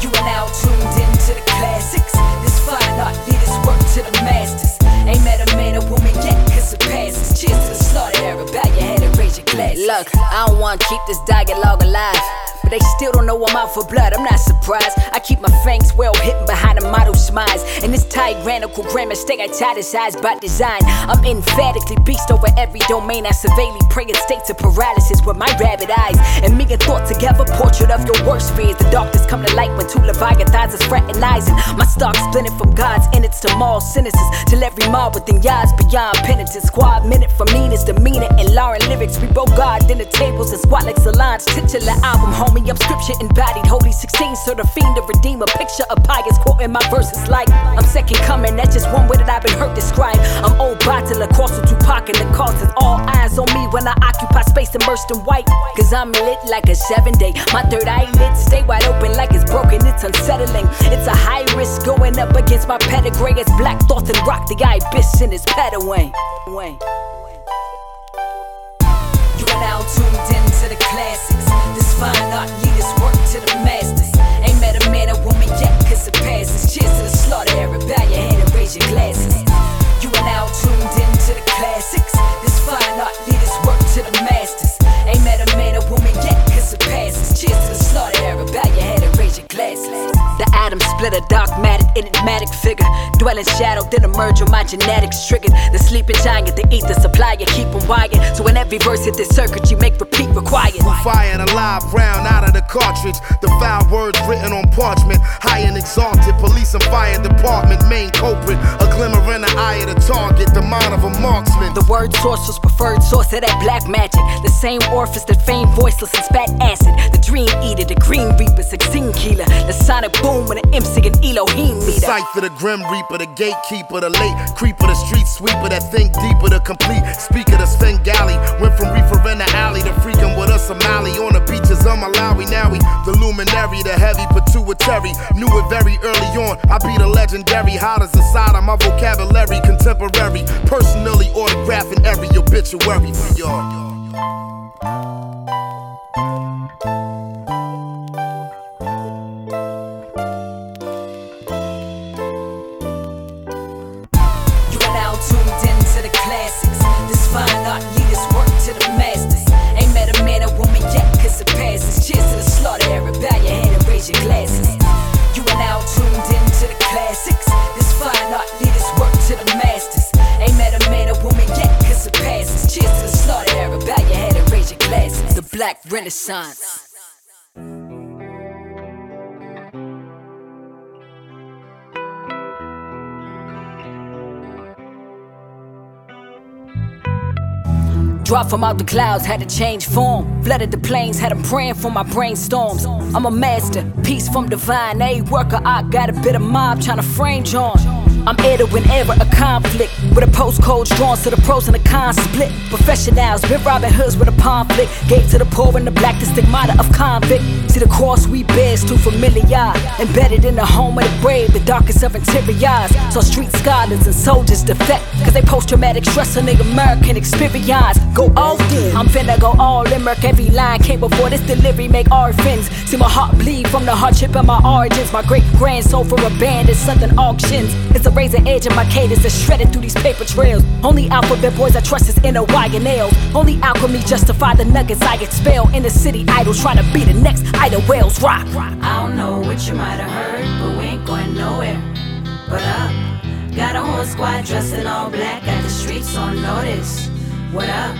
You are now tuned in to the classics. This fine art, lead this work to the masters. Ain't met a man or woman yet, cause it passes. Cheers to the slaughter, everybody, bow your head and raise your glasses. Look, I don't wanna keep this dialogue alive, but they still don't know I'm out for blood, I'm not surprised. I keep my fangs well hidden behind a model smiles. And this tyrannical grammar stick I titicize by design. I'm emphatically beast over every domain. I surveilly prey in states of paralysis with my rabid eyes. And me and thought together, portrait of your worst fears. The darkness come to light when two leviathans is fraternizing. My stock splinted from God's innards to moral sentences. Till every mob within yards beyond penitence. Squad minute from Nina's demeanor and Lauren lyrics. We broke God in the tables and squat like Salon's titular album, homie. I'm scripture embodied, holy 16, so the fiend, the redeemer, picture of pious, quoting my verses like I'm second coming, that's just one way that I've been hurt described. I'm old bottle, across with Tupac and the cause is all eyes on me when I occupy space immersed in white, cause I'm lit like a 7 day, my third eye lit, stay wide open like it's broken, it's unsettling, it's a high risk going up against my pedigree, it's Black Thought and Rock, the ibis in his pedaway. You are now tuned in to the classics. This fine art, lead this work to the masters. Ain't met a man or woman yet, cause it passes. Cheers to the slaughter, everybody, bow your head and raise your glasses. You are now tuned in to the classics. This fine art, lead this work to the masters. Ain't met a man or woman yet, cause it passes. Cheers to the slaughter, everybody, bow your head and raise your glasses. The atom splitter, dogmatic, enigmatic figure. Dwelling shadow, then emerge on my genetics triggered. The sleeping giant, the ether supplier, keep them wired. So in every verse hit this circuit, you make repeat required. We fired a live round out of the cartridge. The foul words written on parchment. High and exalted, police and fire department. Main culprit, a glimmer in the eye of the target. The mind of a marksman. The word source was preferred source of that black magic. The same orifice that feigned voiceless and spat acid. The dream eater, the green reaper, 16 killer. The sonic boom with an MC and Elohim meter. The cipher, the grim reaper, the gatekeeper, the late creeper, the street sweeper, that think deeper, the complete speaker, the Svengali. Went from reefer in the alley to freaking with a Somali. On the beaches of Malawi, now we the luminary, the heavy pituitary. Knew it very early on, I be the legendary. Hotters inside of my vocabulary, contemporary. Personally autographing every obituary for y'all. Black Renaissance. Dropped from out the clouds, had to change form. Flooded the plains, had them praying for my brainstorms. I'm a master, peace from divine. A worker, I got a bit of mob trying to frame John. I'm heir to an era of conflict, with a postcode drawn to the pros and the cons split. Professionals, been robbing hoods with a conflict. Gave to the poor and the black, the stigmata of convict. See the cross we bear's too familiar. Embedded in the home of the brave, the darkest of interiors. So street scholars and soldiers defect, cause they post-traumatic stress on the American experience. Go all in, I'm finna go all in. Merc every line came before this delivery, make orphans. See my heart bleed from the hardship and my origins. My great-grand sold for abandoned southern auctions. It's a razor edge and my cadence is shredded through these paper trails. Only alphabet boys I trust is inner Y and L. Only alchemy justify the nuggets I expel. In the city idol trying to be the next Ida Wells. Rock. I don't know what you might have heard, but we ain't going nowhere. But up, got a whole squad dressed in all black, got the streets on notice. What up?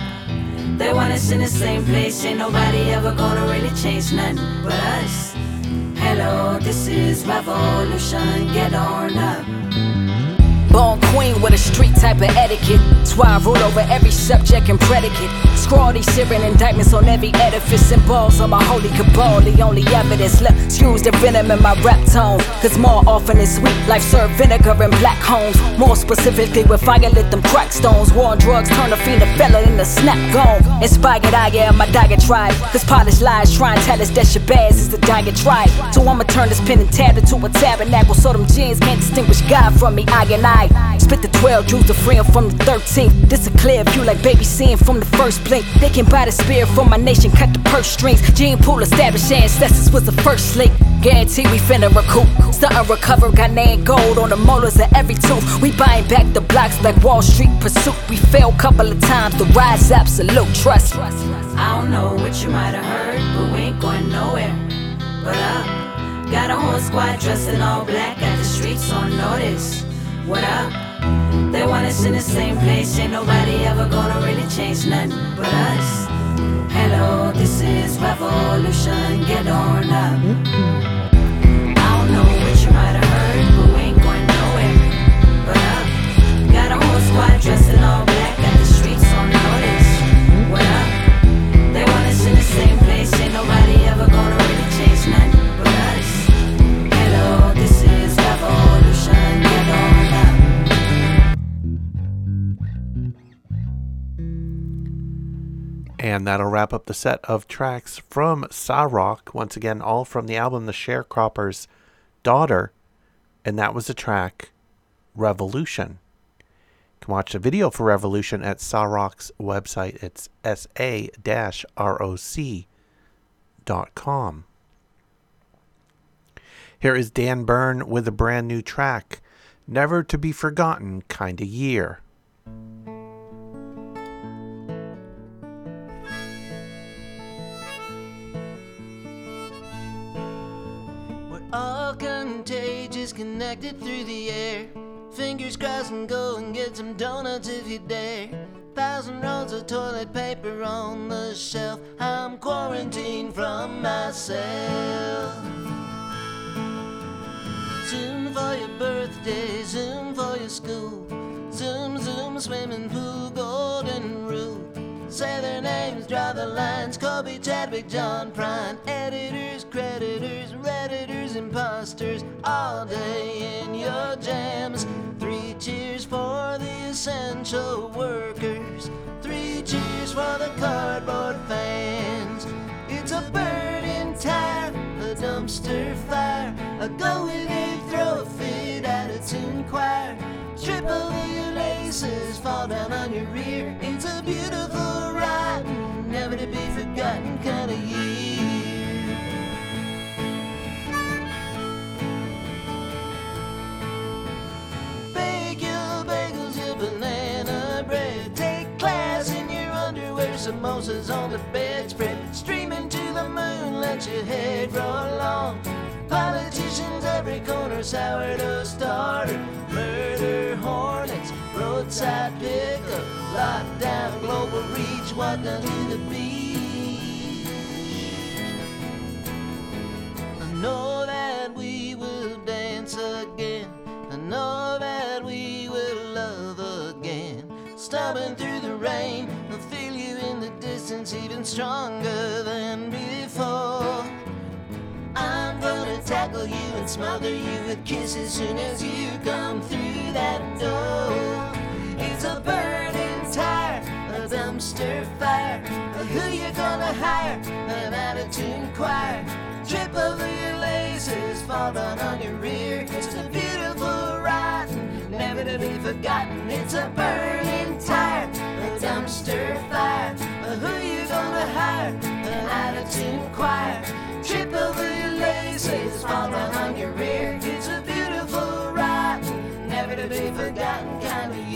They want us in the same place, ain't nobody ever gonna really change nothing but us. Hello, this is revolution, get on up. Born queen with a street type of etiquette. That's why I rule over every subject and predicate. Scrawly searing indictments on every edifice. And balls on my holy cabal, the only evidence left. Excuse the venom in my rap tone, cause more often it's sweet. Life served vinegar in black homes. More specifically with fire lit them crack stones. War on drugs turn a fiend a felon in a snap gone. Inspired I am my diatribe, cause polished lies try and tell us that Shabazz is the diatribe. So I'ma turn this pen and tab into a tabernacle, so them gins can't distinguish God from me. I and I spit the 12, choose the friend from the 13th. This a clear view like baby seeing from the first blink. They can buy the spirit from my nation, cut the purse strings. Gene pool established ancestors was the first link. Guarantee we finna recoup. Stuntin' recover, got name gold on the molars of every tooth. We buying back the blocks like Wall Street pursuit. We failed couple of times, the rise absolute trust. I don't know what you might have heard, but we ain't going nowhere. But up, got a whole squad dressed in all black, got the streets on notice. What up? They want us in the same place, ain't nobody ever gonna really change nothing but us. Hello, this is revolution, get on up. I don't know what you might have heard, but we ain't going nowhere. But up, got a whole squad dressed in all black, got the streets on notice. What up? They want us in the same place, ain't nobody ever gonna really change nothing but us. Hello, this is revolution, get on up. And that'll wrap up the set of tracks from Sa-Roc, once again, all from the album The Sharecropper's Daughter. And that was the track Revolution. You can watch the video for Revolution at Sa-Roc's website. It's sa-roc.com. Here is Dan Byrne with a brand new track, Never to Be Forgotten Kinda Year. All contagious, connected through the air. Fingers crossed and go and get some donuts if you dare. 1,000 rolls of toilet paper on the shelf. I'm quarantined from myself. Zoom for your birthday, zoom for your school. Zoom, zoom, swimming pool, golden rule. Say their names, draw the lines. Kobe, Chadwick, John Prine. Editors, creditors, redditors, imposters. All day in your jams. 3 cheers for the essential workers. 3 cheers for the cardboard fans. It's a burning tire, a dumpster fire, a go with it, throw a fit, attitude choir. Triple your laces, fall down on your rear. It's a beautiful ride, never to be forgotten kind of year. Bake your bagels, your banana bread. Take class in your underwear, samosas on the bedspread. Streaming to the moon, let your head roll on. Politicians every corner, sourdough starter, murder hornets, roadside pickup, lockdown, global reach, what done to the beach. I know that we will dance again, I know that we will love again. Stumbling through the rain, I feel you in resistance even stronger than before. I'm gonna tackle you and smother you with kisses soon as you come through that door. It's a burning tire, a dumpster fire, a who you gonna hire, an out-of-tune choir. Trip over your laces, fall down on your rear. It's a beautiful ride, never to be forgotten. It's a burning tire, a dumpster fire, a who you gonna hire, an out-of-tune choir. Trip over your laces, fall down on your rear. It's a beautiful ride, never to be forgotten kind of year.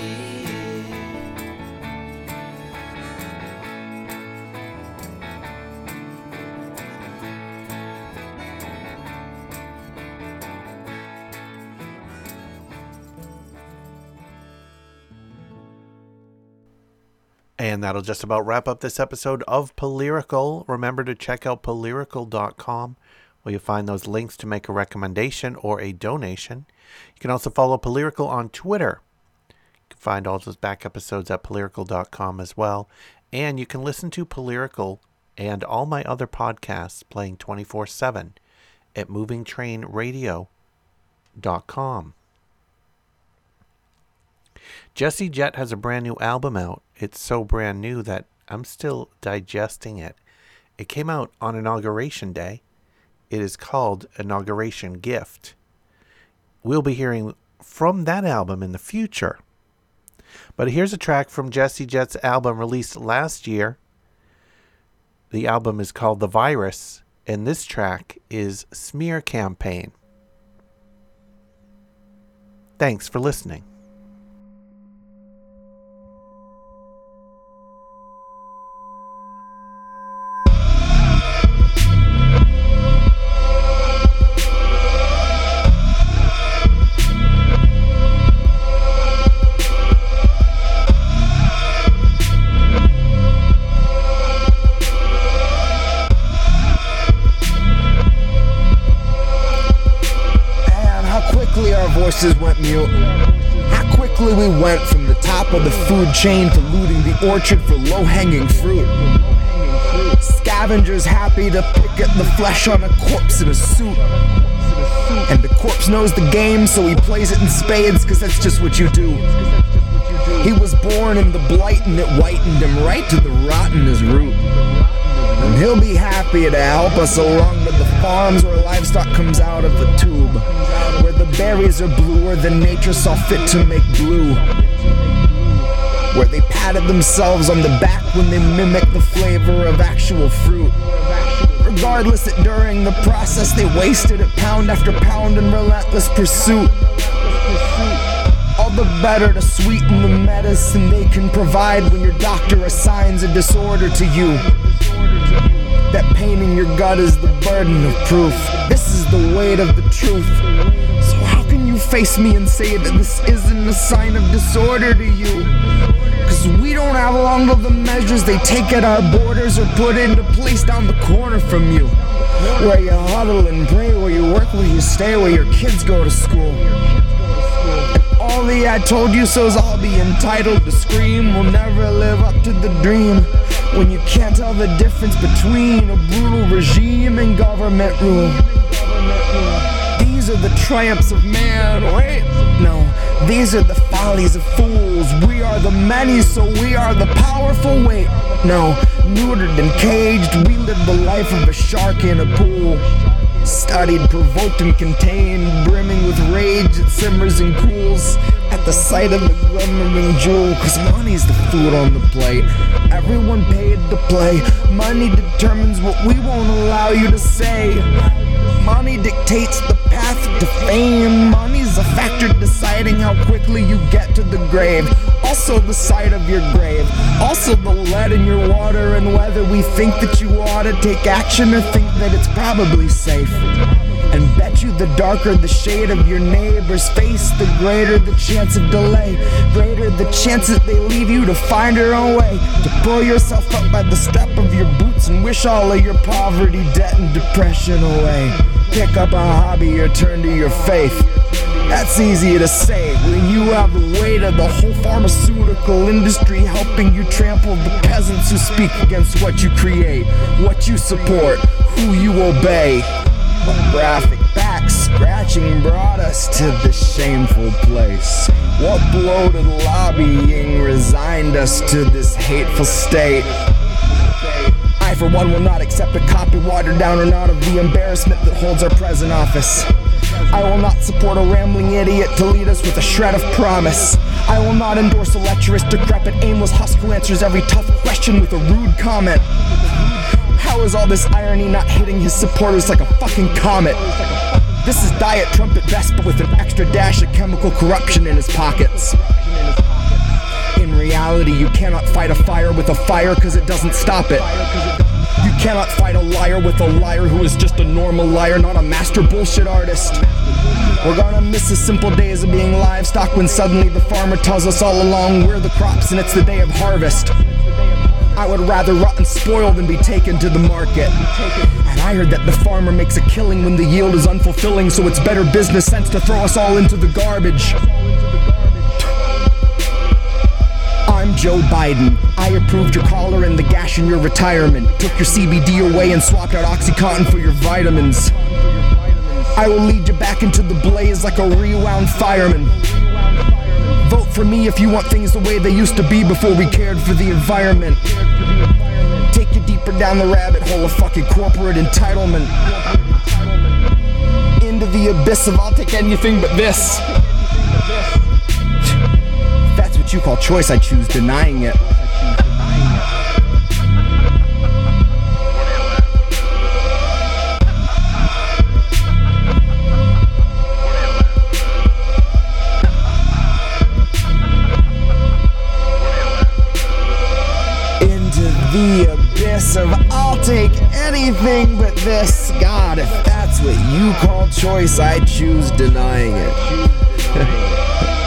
And that'll just about wrap up this episode of Polyrical. Remember to check out polyrical.com, where you'll find those links to make a recommendation or a donation. You can also follow Polyrical on Twitter. You can find all those back episodes at polyrical.com as well. And you can listen to Polyrical and all my other podcasts playing 24/7 at movingtrainradio.com. Jesse Jett has a brand new album out. It's so brand new that I'm still digesting it. It came out on Inauguration Day. It is called Inauguration Gift. We'll be hearing from that album in the future. But here's a track from Jesse Jett's album released last year. The album is called The Virus, and this track is Smear Campaign. Thanks for listening. Voices went mute. How quickly we went from the top of the food chain to looting the orchard for low-hanging fruit. Scavengers happy to pick at the flesh on a corpse in a suit. And the corpse knows the game, so he plays it in spades, cause that's just what you do. He was born in the blight and it whitened him right to the rot in his root. And he'll be happy to help us along with the farms where livestock comes out of the tube, where the berries are bluer than nature saw fit to make blue, where they patted themselves on the back when they mimicked the flavor of actual fruit. Regardless that during the process they wasted it pound after pound in relentless pursuit. All the better to sweeten the medicine they can provide when your doctor assigns a disorder to you. That pain in your gut is the burden of proof. This is the weight of the truth. So how can you face me and say that this isn't a sign of disorder to you? Cause we don't have long till the measures they take at our borders are put into place down the corner from you. Where you huddle and pray, where you work, where you stay, where your kids go to school. And all the I told you so's I'll be entitled to scream will never live up to the dream. When you can't tell the difference between a brutal regime and government rule. These are the triumphs of man, wait, no. These are the follies of fools. We are the many, so we are the powerful, wait, no. Neutered and caged, we live the life of a shark in a pool. Studied, provoked and contained, brimming with rage, it simmers and cools at the sight of the glimmering jewel. Cause money's the food on the plate. Everyone paid to play. Money determines what we won't allow you to say. Money dictates the path to fame. Money's a factor deciding how quickly you get to the grave. Also the sight of your grave. Also the lead in your water and whether we think that you ought to take action or think that it's probably safe. And bet you the darker the shade of your neighbor's face, the greater the chance of delay. Greater the chance that they leave you to find your own way. To pull yourself up by the strap of your boots and wish all of your poverty, debt, and depression away. Pick up a hobby or turn to your faith. That's easier to say when you have the weight of the whole pharmaceutical industry helping you trample the peasants who speak against what you create, what you support, who you obey. But graphic back scratching brought us to this shameful place. What blow to lobbying resigned us to this hateful state? I, for one, will not accept a copy watered down or not of the embarrassment that holds our present office. I will not support a rambling idiot to lead us with a shred of promise. I will not endorse a lecherous, decrepit, aimless husk who answers every tough question with a rude comment. How is all this irony not hitting his supporters like a fucking comet? This is Diet Trump at best, but with an extra dash of chemical corruption in his pockets. In reality, you cannot fight a fire with a fire because it doesn't stop it. You cannot fight a liar with a liar who is just a normal liar, not a master bullshit artist. We're gonna miss the simple days of being livestock when suddenly the farmer tells us all along we're the crops and it's the day of harvest. I would rather rot and spoil than be taken to the market. And I heard that the farmer makes a killing when the yield is unfulfilling, so it's better business sense to throw us all into the garbage. I'm Joe Biden. I approved your collar and the gash in your retirement. Took your CBD away and swapped out OxyContin for your vitamins. I will lead you back into the blaze like a rewound fireman. Vote for me if you want things the way they used to be before we cared for the environment. Take you deeper down the rabbit hole of fucking corporate entitlement. Into the abyss of I'll take anything but this. You call choice, I choose denying it. Into the abyss of I'll take anything but this. God, if that's what you call choice, I choose denying it.